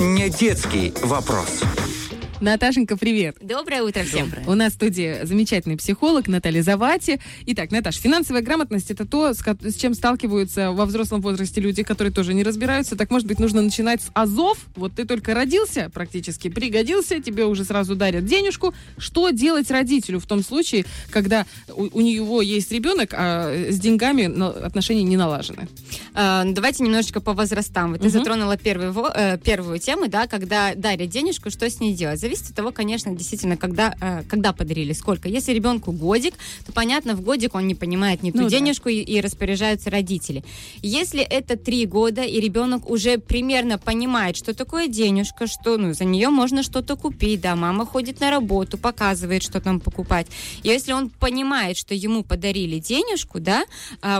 не детский вопрос. Наташенька, привет. Доброе утро всем. Доброе. У нас в студии замечательный психолог Наталья Завати. Итак, Наташ, финансовая грамотность — это то, с чем сталкиваются во взрослом возрасте люди, которые тоже не разбираются. Так, может быть, нужно начинать с азов. Вот ты только родился, практически пригодился, тебе уже сразу дарят денежку. Что делать родителю в том случае, когда у него есть ребенок, а с деньгами отношения не налажены? Давайте немножечко по возрастам. Ты затронула первую тему, да, когда дарят денежку, что с ней делать? Зависит от того, конечно, действительно, когда подарили, сколько. Если ребенку годик, то, понятно, в годик он не понимает ни ту денежку и распоряжаются родители. Если это 3 года, и ребенок уже примерно понимает, что такое денежка, что за нее можно что-то купить, да, мама ходит на работу, показывает, что там покупать. И если он понимает, что ему подарили денежку, да,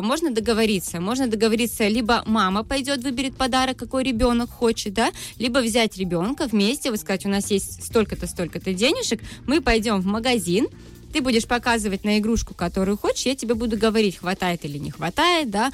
можно договориться. Можно договориться, либо мама пойдет, выберет подарок, какой ребенок хочет, да, либо взять ребенка вместе, вот сказать, у нас есть столько-то денежек, мы пойдем в магазин, ты будешь показывать на игрушку, которую хочешь, я тебе буду говорить, хватает или не хватает, да,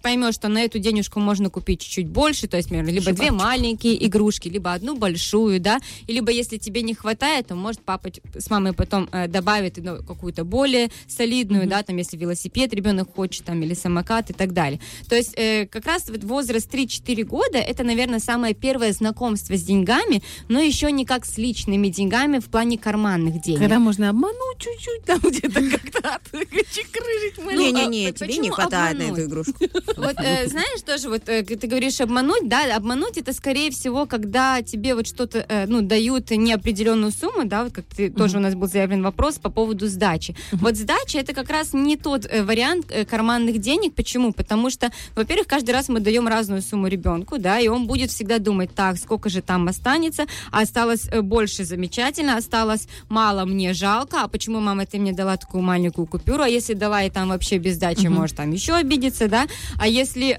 поймешь, что на эту денежку можно купить чуть-чуть больше, то есть, например, либо Шибачка. 2 маленькие игрушки, либо 1 большую, да, и либо если тебе не хватает, то, может, папа с мамой потом добавит какую-то более солидную, да, там, если велосипед ребенок хочет, там, или самокат и так далее. То есть, как раз вот возраст 3-4 года, это, наверное, самое первое знакомство с деньгами, но еще не как с личными деньгами в плане карманных денег. Когда можно обмануть, чуть-чуть там где-то как-то чекрыжить. Не, тебе не хватает на эту игрушку. Вот знаешь, тоже вот ты говоришь обмануть, да, обмануть — это скорее всего, когда тебе вот что-то, дают неопределенную сумму, да, вот как ты тоже у нас был заявлен вопрос по поводу сдачи. Вот сдача — это как раз не тот вариант карманных денег. Почему? Потому что, во-первых, каждый раз мы даем разную сумму ребенку, да, и он будет всегда думать, так, сколько же там останется, осталось больше — замечательно, осталось мало — мне жалко, а почему, мама, ты мне дала такую маленькую купюру, а если дала и там вообще без сдачи, может там еще обидеться, да, а если...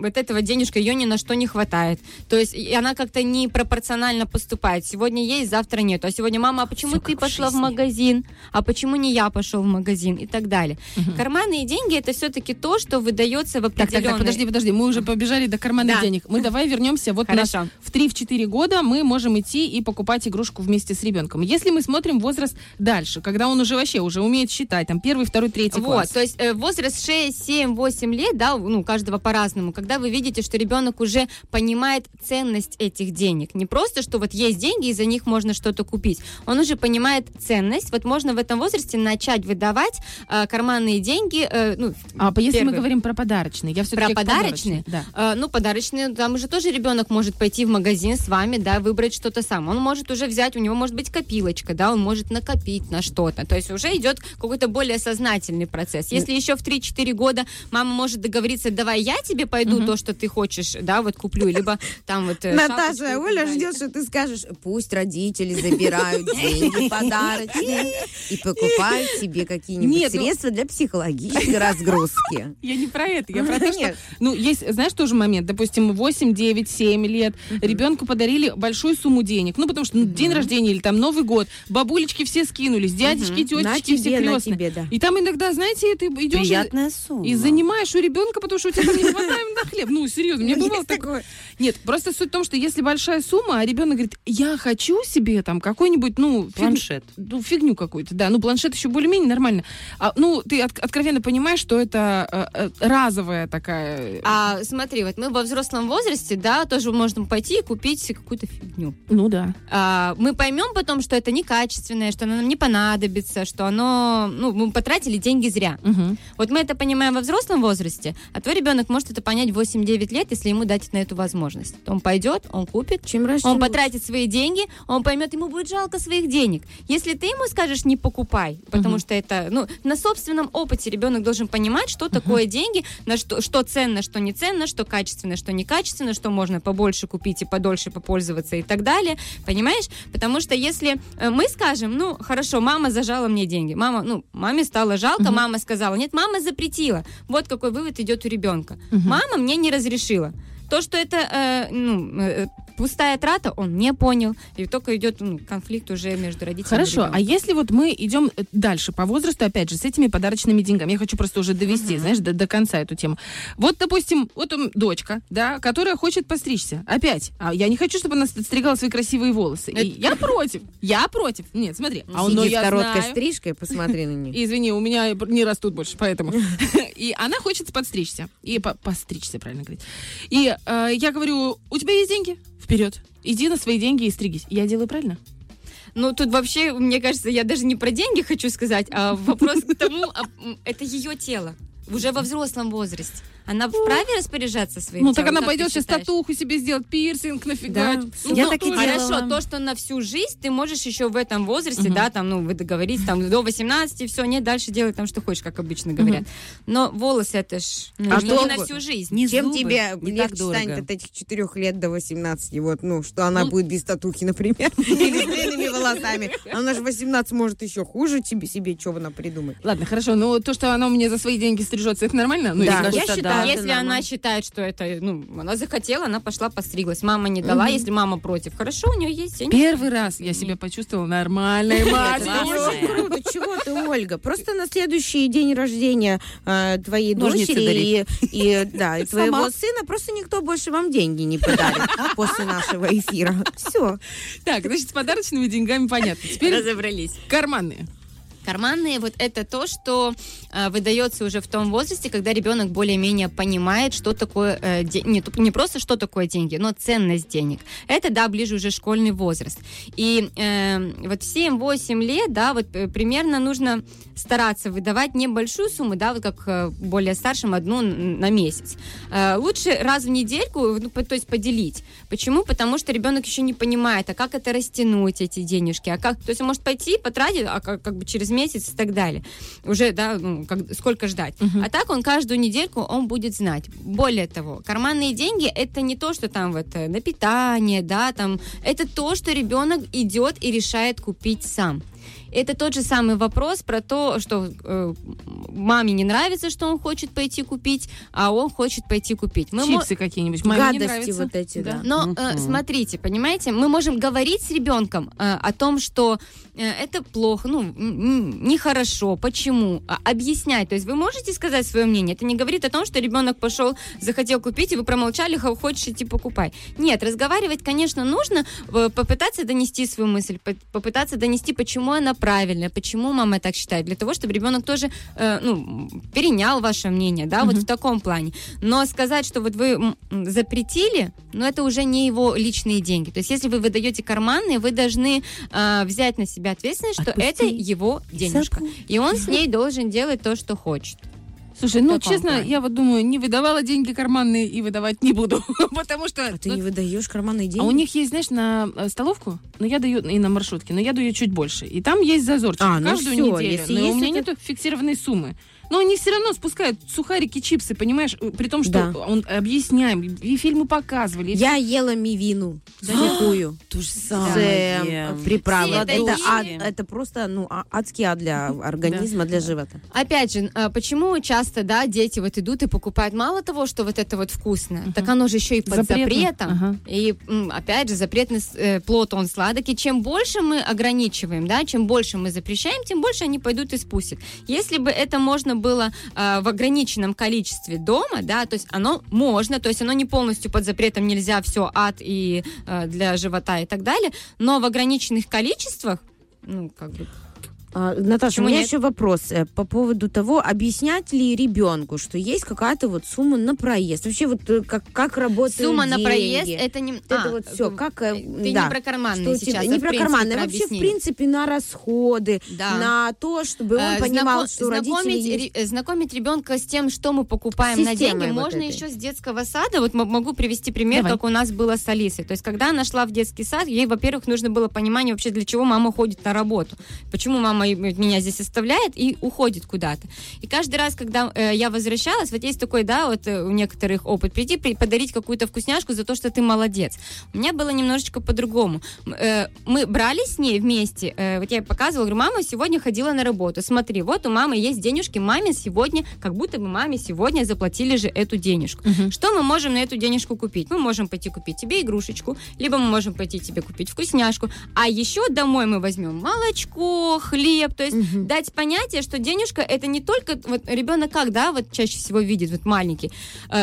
вот этого денежка, ее ни на что не хватает. То есть она как-то не пропорционально поступает. Сегодня есть, завтра нет. А сегодня, мама, а почему ты пошла в магазин? А почему не я пошел в магазин? И так далее. Карманные деньги — это все-таки то, что выдается в определенной... Так, подожди. Мы уже побежали до карманных денег. Мы давай вернемся. Вот в 3-4 года мы можем идти и покупать игрушку вместе с ребенком. Если мы смотрим возраст дальше, когда он уже вообще уже умеет считать, там, 1, 2, 3 класс. Вот, то есть возраст 6-7-8 лет, да, каждого по-разному, когда вы видите, что ребенок уже понимает ценность этих денег. Не просто, что вот есть деньги, и за них можно что-то купить. Он уже понимает ценность. Вот можно в этом возрасте начать выдавать карманные деньги. Если мы говорим про подарочные, я все-таки про подарочные. Да. Подарочные, там уже тоже ребенок может пойти в магазин с вами, да, выбрать что-то сам. Он может уже взять, у него может быть копилочка, да, он может накопить на что-то. То есть уже идет какой-то более сознательный процесс. Если еще в 3-4 года мама может договориться, давай я тебе пойду то, что ты хочешь, да, вот куплю, либо там вот... Наташа, Оля ждет, что ты скажешь, пусть родители забирают деньги подарочные и покупают себе какие-нибудь средства для психологической разгрузки. Я не про это, я про то, что... Есть, знаешь, тоже момент, допустим, 8, 9, 7 лет, ребенку подарили большую сумму денег, потому что день рождения или там Новый год, бабулечки все скинулись, дядечки, тетечки все крестные. И там иногда, знаете, ты идешь и занимаешь у ребенка, потому что у тебя не хватает на хлеб. Серьезно, мне бывало такое. Нет, просто суть в том, что если большая сумма, а ребенок говорит, я хочу себе там какой-нибудь, планшет. Фигню какую-то, да. Планшет еще более-менее нормально. Ты откровенно понимаешь, что это разовая такая... Смотри, вот мы во взрослом возрасте, да, тоже можем пойти и купить какую-то фигню. Да. Мы поймем потом, что это некачественное, что оно нам не понадобится, что оно... мы потратили деньги зря. Вот мы это понимаем во взрослом возрасте, а твой ребенок может это понять в 8-9 лет, если ему дать на эту возможность. Он пойдет, он купит, он потратит свои деньги, он поймет, ему будет жалко своих денег. Если ты ему скажешь, не покупай, потому что это, на собственном опыте ребенок должен понимать, что такое деньги, на что ценно, что не ценно, что качественно, что некачественно, что можно побольше купить и подольше попользоваться и так далее. Понимаешь? Потому что если мы скажем, хорошо, мама зажала мне деньги, мама, маме стало жалко, мама сказала, нет, мама запретила. Вот какой вывод идет у ребенка. Мама мне не разрешила. То, что это Пустая трата, он не понял. И только идет конфликт уже между родителями. Хорошо, а если вот мы идем дальше по возрасту, опять же, с этими подарочными деньгами. Я хочу просто уже довести, знаешь, до конца эту тему. Вот, допустим, вот дочка, да, которая хочет постричься. Опять. А я не хочу, чтобы она отстригала свои красивые волосы. И я против. Я против. Нет, смотри. А он сидит с короткой стрижкой, посмотри на нее. Извини, у меня не растут больше, поэтому. И она хочет подстричься. И постричься, правильно говорить. И я говорю, у тебя есть деньги? Вперед. Иди на свои деньги и стригись. Я делаю правильно? Ну, тут вообще, мне кажется, я даже не про деньги хочу сказать, а вопрос к тому, это ее тело. Уже во взрослом возрасте. Она вправе распоряжаться своим телом? Ну, так она пойдет сейчас татуху себе сделать, пирсинг, нафига. Да. Я так и делала. Хорошо, то, что на всю жизнь ты можешь еще в этом возрасте, да, там, ну, вы договорились, там, до 18, все, нет, дальше делай там, что хочешь, как обычно говорят. Но волосы это ж не на всю жизнь. Чем тебе легче станет от этих 4 лет до 18? Вот, ну, что она будет без татухи, например, или с длинными волосами. Она же 18 может еще хуже себе, чего она придумает. Ладно, хорошо, но то, что она у меня за свои деньги стрижется, это нормально? Ну, я считаю. Да, если она считает, что это, она захотела, она пошла постриглась. Мама не дала, если мама против. Хорошо, у нее есть деньги. Первый раз я себя почувствовала нормальной матерью. Круто, чего ты, Ольга? Просто на следующий день рождения твоей дочери и твоего сына просто никто больше вам деньги не подарит после нашего эфира. Все. Так, значит, с подарочными деньгами понятно. Теперь разобрались. Карманные. Карманные, вот это то, что выдается уже в том возрасте, когда ребенок более-менее понимает, что такое, не просто что такое деньги, но ценность денег. Это, да, ближе уже школьный возраст. И вот в 7-8 лет, да, вот примерно нужно стараться выдавать небольшую сумму, да, вот как более старшим, одну на месяц. Лучше раз в недельку, то есть поделить. Почему? Потому что ребенок еще не понимает, а как это растянуть, эти денежки, а как, то есть он может пойти, потратить, а как бы через месяц и так далее. Уже, да, сколько ждать. А так он каждую недельку он будет знать. Более того, карманные деньги это не то, что там вот на питание, да, там, это то, что ребенок идет и решает купить сам. Это тот же самый вопрос про то, что маме не нравится, что он хочет пойти купить, а он хочет пойти купить. Чипсы какие-нибудь. Маме гадости не нравятся. Вот эти, да. Но смотрите, понимаете, мы можем говорить с ребенком о том, что это плохо, нехорошо, почему, объяснять. То есть вы можете сказать свое мнение. Это не говорит о том, что ребенок пошел, захотел купить, и вы промолчали, хочешь идти покупай. Нет, разговаривать, конечно, нужно, попытаться донести свою мысль, попытаться донести, почему она правильная, почему мама так считает, для того, чтобы ребенок тоже перенял ваше мнение, да, вот в таком плане. Но сказать, что вот вы запретили, это уже не его личные деньги. То есть если вы выдаете карманные, вы должны взять на себя ответственность, что это его денежка. И он с ней должен делать то, что хочет. Слушай, честно, я вот думаю, не выдавала деньги карманные и выдавать не буду, потому что... А ты не выдаешь карманные деньги? А у них есть, знаешь, на столовку, но я даю, и на маршрутке, но я даю чуть больше. И там есть зазорчик каждую неделю. Но у меня нету фиксированной суммы. Но они все равно спускают сухарики, чипсы, понимаешь? При том, что он объясняем, и фильмы показывали. Я ела мивину. Такую. То же самое. Приправа. Это просто адский ад для организма, для живота. Опять же, почему часто, да, дети вот идут и покупают мало того, что вот это вот вкусно, так оно же еще и под запретом. И, опять же, запретный плод, он сладок. И чем больше мы ограничиваем, да, чем больше мы запрещаем, тем больше они пойдут и спустят. Если бы это можно было в ограниченном количестве дома, да, то есть оно можно, то есть оно не полностью под запретом, нельзя все ад и для живота и так далее, но в ограниченных количествах, Наташа, почему у меня еще вопрос по поводу того, объяснять ли ребенку, что есть какая-то вот сумма на проезд. Вообще вот как работают сумма деньги. Сумма на проезд, это не... Это вот все, как... Ты не про карманные сейчас. Не про карманные, вообще, в принципе, на расходы, на то, чтобы он понимал, что родители... Знакомить ребенка с тем, что мы покупаем на деньги, можно еще с детского сада. Вот могу привести пример, как у нас было с Алисой. То есть, когда она шла в детский сад, ей, во-первых, нужно было понимание вообще, для чего мама ходит на работу. Почему мама меня здесь оставляет и уходит куда-то. И каждый раз, когда я возвращалась, вот есть такой, да, вот у некоторых опыт, прийти, подарить какую-то вкусняшку за то, что ты молодец. У меня было немножечко по-другому. Мы брали с ней вместе, вот я ей показывала, говорю, мама сегодня ходила на работу, смотри, вот у мамы есть денежки, маме сегодня, как будто бы маме сегодня заплатили же эту денежку. Угу. Что мы можем на эту денежку купить? Мы можем пойти купить тебе игрушечку, либо мы можем пойти тебе купить вкусняшку, а еще домой мы возьмем молочко, хлеб, то есть дать понятие, что денежка это не только, вот ребенок как, да, вот чаще всего видит, вот маленький,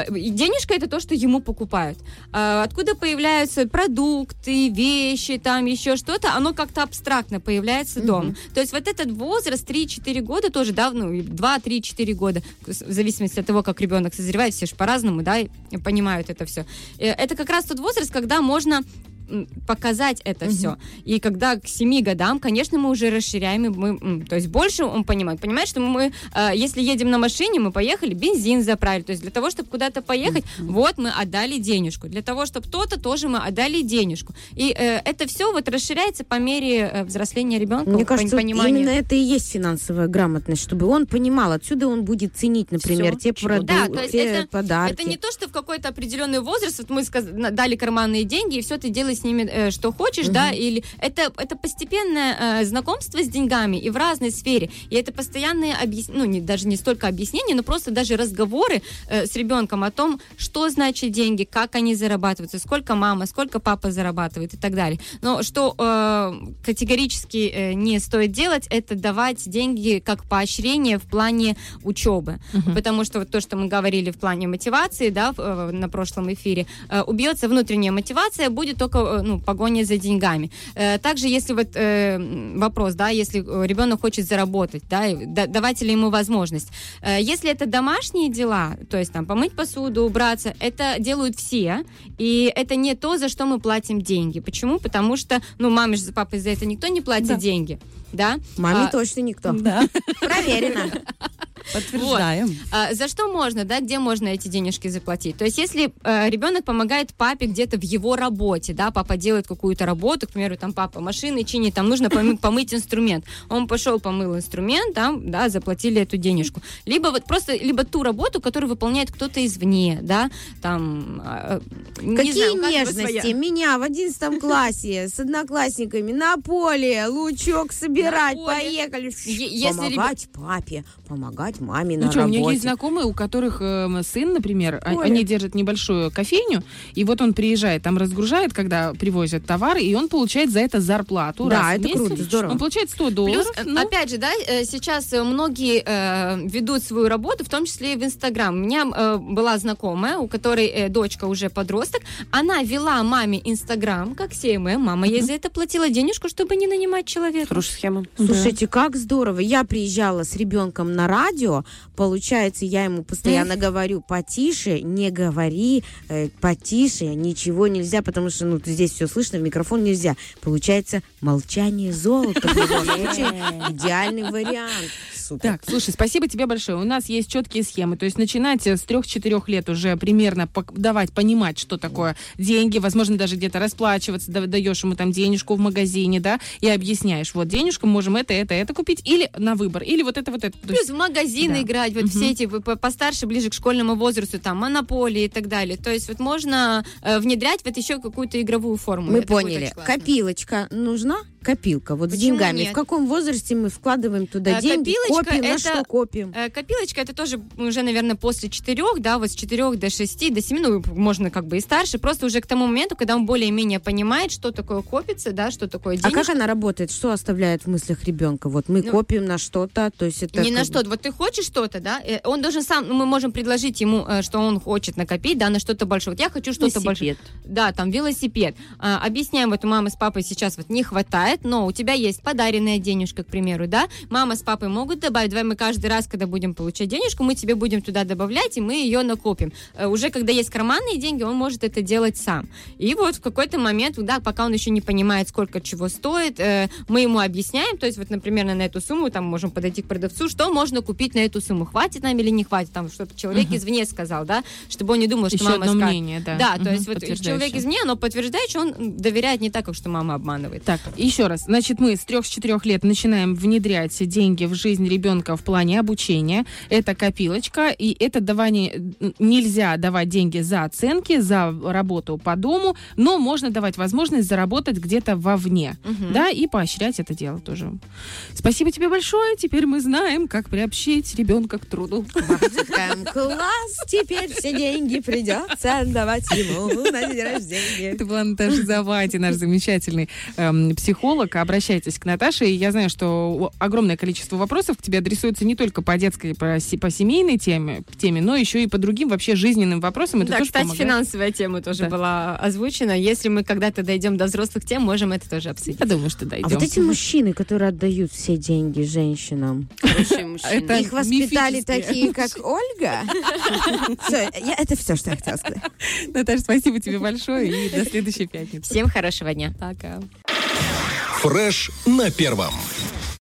денежка это то, что ему покупают. Откуда появляются продукты, вещи, там еще что-то, оно как-то абстрактно появляется дома. То есть вот этот возраст 3-4 года тоже, да, ну, 2-3-4 года, в зависимости от того, как ребенок созревает, все же по-разному, да, понимают это все. Это как раз тот возраст, когда можно показать это все. И когда к 7 годам, конечно, мы уже расширяем, и мы, то есть больше он понимает, что мы, если едем на машине, мы поехали, бензин заправили, то есть для того, чтобы куда-то поехать, вот мы отдали денежку, для того, чтобы то-то тоже мы отдали денежку. И это все вот расширяется по мере взросления ребенка. Мне кажется, понимания. Именно это и есть финансовая грамотность, чтобы он понимал, отсюда он будет ценить, например, все. те подарки. Это не то, что в какой-то определенный возраст, вот мы дали карманные деньги, и все, ты делаешь с ними что хочешь, да, или это постепенное знакомство с деньгами и в разной сфере, и это постоянные объяснения, даже не столько объяснения, но просто даже разговоры с ребенком о том, что значит деньги, как они зарабатываются, сколько мама, сколько папа зарабатывает и так далее. Но что категорически не стоит делать, это давать деньги как поощрение в плане учебы, потому что вот то, что мы говорили в плане мотивации, да, на прошлом эфире, убьется внутренняя мотивация, будет только погоня за деньгами. Также, если вот вопрос, да, если ребенок хочет заработать, да, давайте ли ему возможность. Если это домашние дела, то есть там помыть посуду, убраться, это делают все, и это не то, за что мы платим деньги. Почему? Потому что, маме же, папе за это никто не платит деньги. Да? Маме точно никто. Да. Проверено. Подтверждаем. Вот. За что можно, да, где можно эти денежки заплатить? То есть, если ребенок помогает папе где-то в его работе, да, папа делает какую-то работу, к примеру, там папа машины чинит, там нужно помыть инструмент. Он пошел, помыл инструмент, там, да, заплатили эту денежку. Либо вот просто, либо ту работу, которую выполняет кто-то извне, да, там, Какие нежности! Меня в 11 классе с одноклассниками на поле лучок собирать, поехали. Помогать папе, помогать маме на работе. У меня есть знакомые, у которых сын, например, они держат небольшую кофейню, и вот он приезжает, там разгружает, когда привозят товар, и он получает за это зарплату. Да, это круто, здорово. Он получает $100. Плюс, опять же, да, сейчас многие ведут свою работу, в том числе и в Инстаграм. У меня была знакомая, у которой дочка уже подросток, она вела маме Инстаграм, как CMM, мама ей за это платила денежку, чтобы не нанимать человека. Хорошая схема. Слушайте, как здорово. Я приезжала с ребенком на радио, получается, я ему постоянно говорю, потише, не говори, потише, ничего нельзя, потому что, здесь все слышно, в микрофон нельзя. Получается, молчание золото. Идеальный вариант. Супер. Так, слушай, спасибо тебе большое. У нас есть четкие схемы, то есть начинать с 3-4 лет уже примерно давать, понимать, что такое деньги, возможно, даже где-то расплачиваться, даешь ему там денежку в магазине, да, и объясняешь, вот денежку можем это купить, или на выбор, или вот это. Плюс в магазины играть, вот все эти постарше, ближе к школьному возрасту, там, монополии и так далее. То есть вот можно внедрять вот еще какую-то игровую форму. Мы это поняли. Копилочка нужна? Копилка. Вот почему с деньгами. Нет? В каком возрасте мы вкладываем туда деньги? Копим, на что копим? Копилочка, это тоже уже, наверное, после 4, да, вот с 4 до 6, до 7, можно как бы и старше, просто уже к тому моменту, когда он более-менее понимает, что такое копится, да, что такое денежка. А как она работает? Что оставляет в мыслях ребенка? Вот мы копим на что-то, то есть это... Не на что-то. Вот ты хочешь что-то, да, он должен сам, мы можем предложить ему, что он хочет накопить, да, на что-то большое. Вот я хочу что-то большое. Да, там, велосипед. Объясняем, вот у мамы с папой сейчас вот не хватает, но у тебя есть подаренная денежка, к примеру, да, мама с папой могут добавить, давай мы каждый раз, когда будем получать денежку, мы тебе будем туда добавлять, и мы ее накопим. Уже когда есть карманные деньги, он может это делать сам. И вот в какой-то момент, да, пока он еще не понимает, сколько чего стоит, мы ему объясняем, то есть вот, например, на эту сумму, там, можем подойти к продавцу, что можно купить на эту сумму, хватит нам или не хватит, там, чтобы человек извне сказал, да, чтобы он не думал, что еще мама скажет. Мнение, да. Да, то есть вот человек извне, но подтверждает, что он доверяет не так, как что мама обманывает. Так, еще еще раз. Значит, мы с 3-4 лет начинаем внедрять деньги в жизнь ребенка в плане обучения. Это копилочка, и это давание... Нельзя давать деньги за оценки, за работу по дому, но можно давать возможность заработать где-то вовне, да, и поощрять это дело тоже. Спасибо тебе большое. Теперь мы знаем, как приобщить ребенка к труду. Класс! Теперь все деньги придется отдавать ему на день рождения. Это была Наташа Завати, наш замечательный психолог. Обращайтесь к Наташе. Я знаю, что огромное количество вопросов к тебе адресуется не только по детской, по семейной теме, но еще и по другим вообще жизненным вопросам. Это да, тоже кстати, помогает. Финансовая тема тоже была озвучена. Если мы когда-то дойдем до взрослых тем, можем это тоже обсудить. Я думаю, что дойдем. А вот эти мужчины, которые отдают все деньги женщинам, их воспитали такие, как Ольга? Это все, что я хотела сказать. Наташа, спасибо тебе большое и до следующей пятницы. Всем хорошего дня. Пока. Фреш на первом.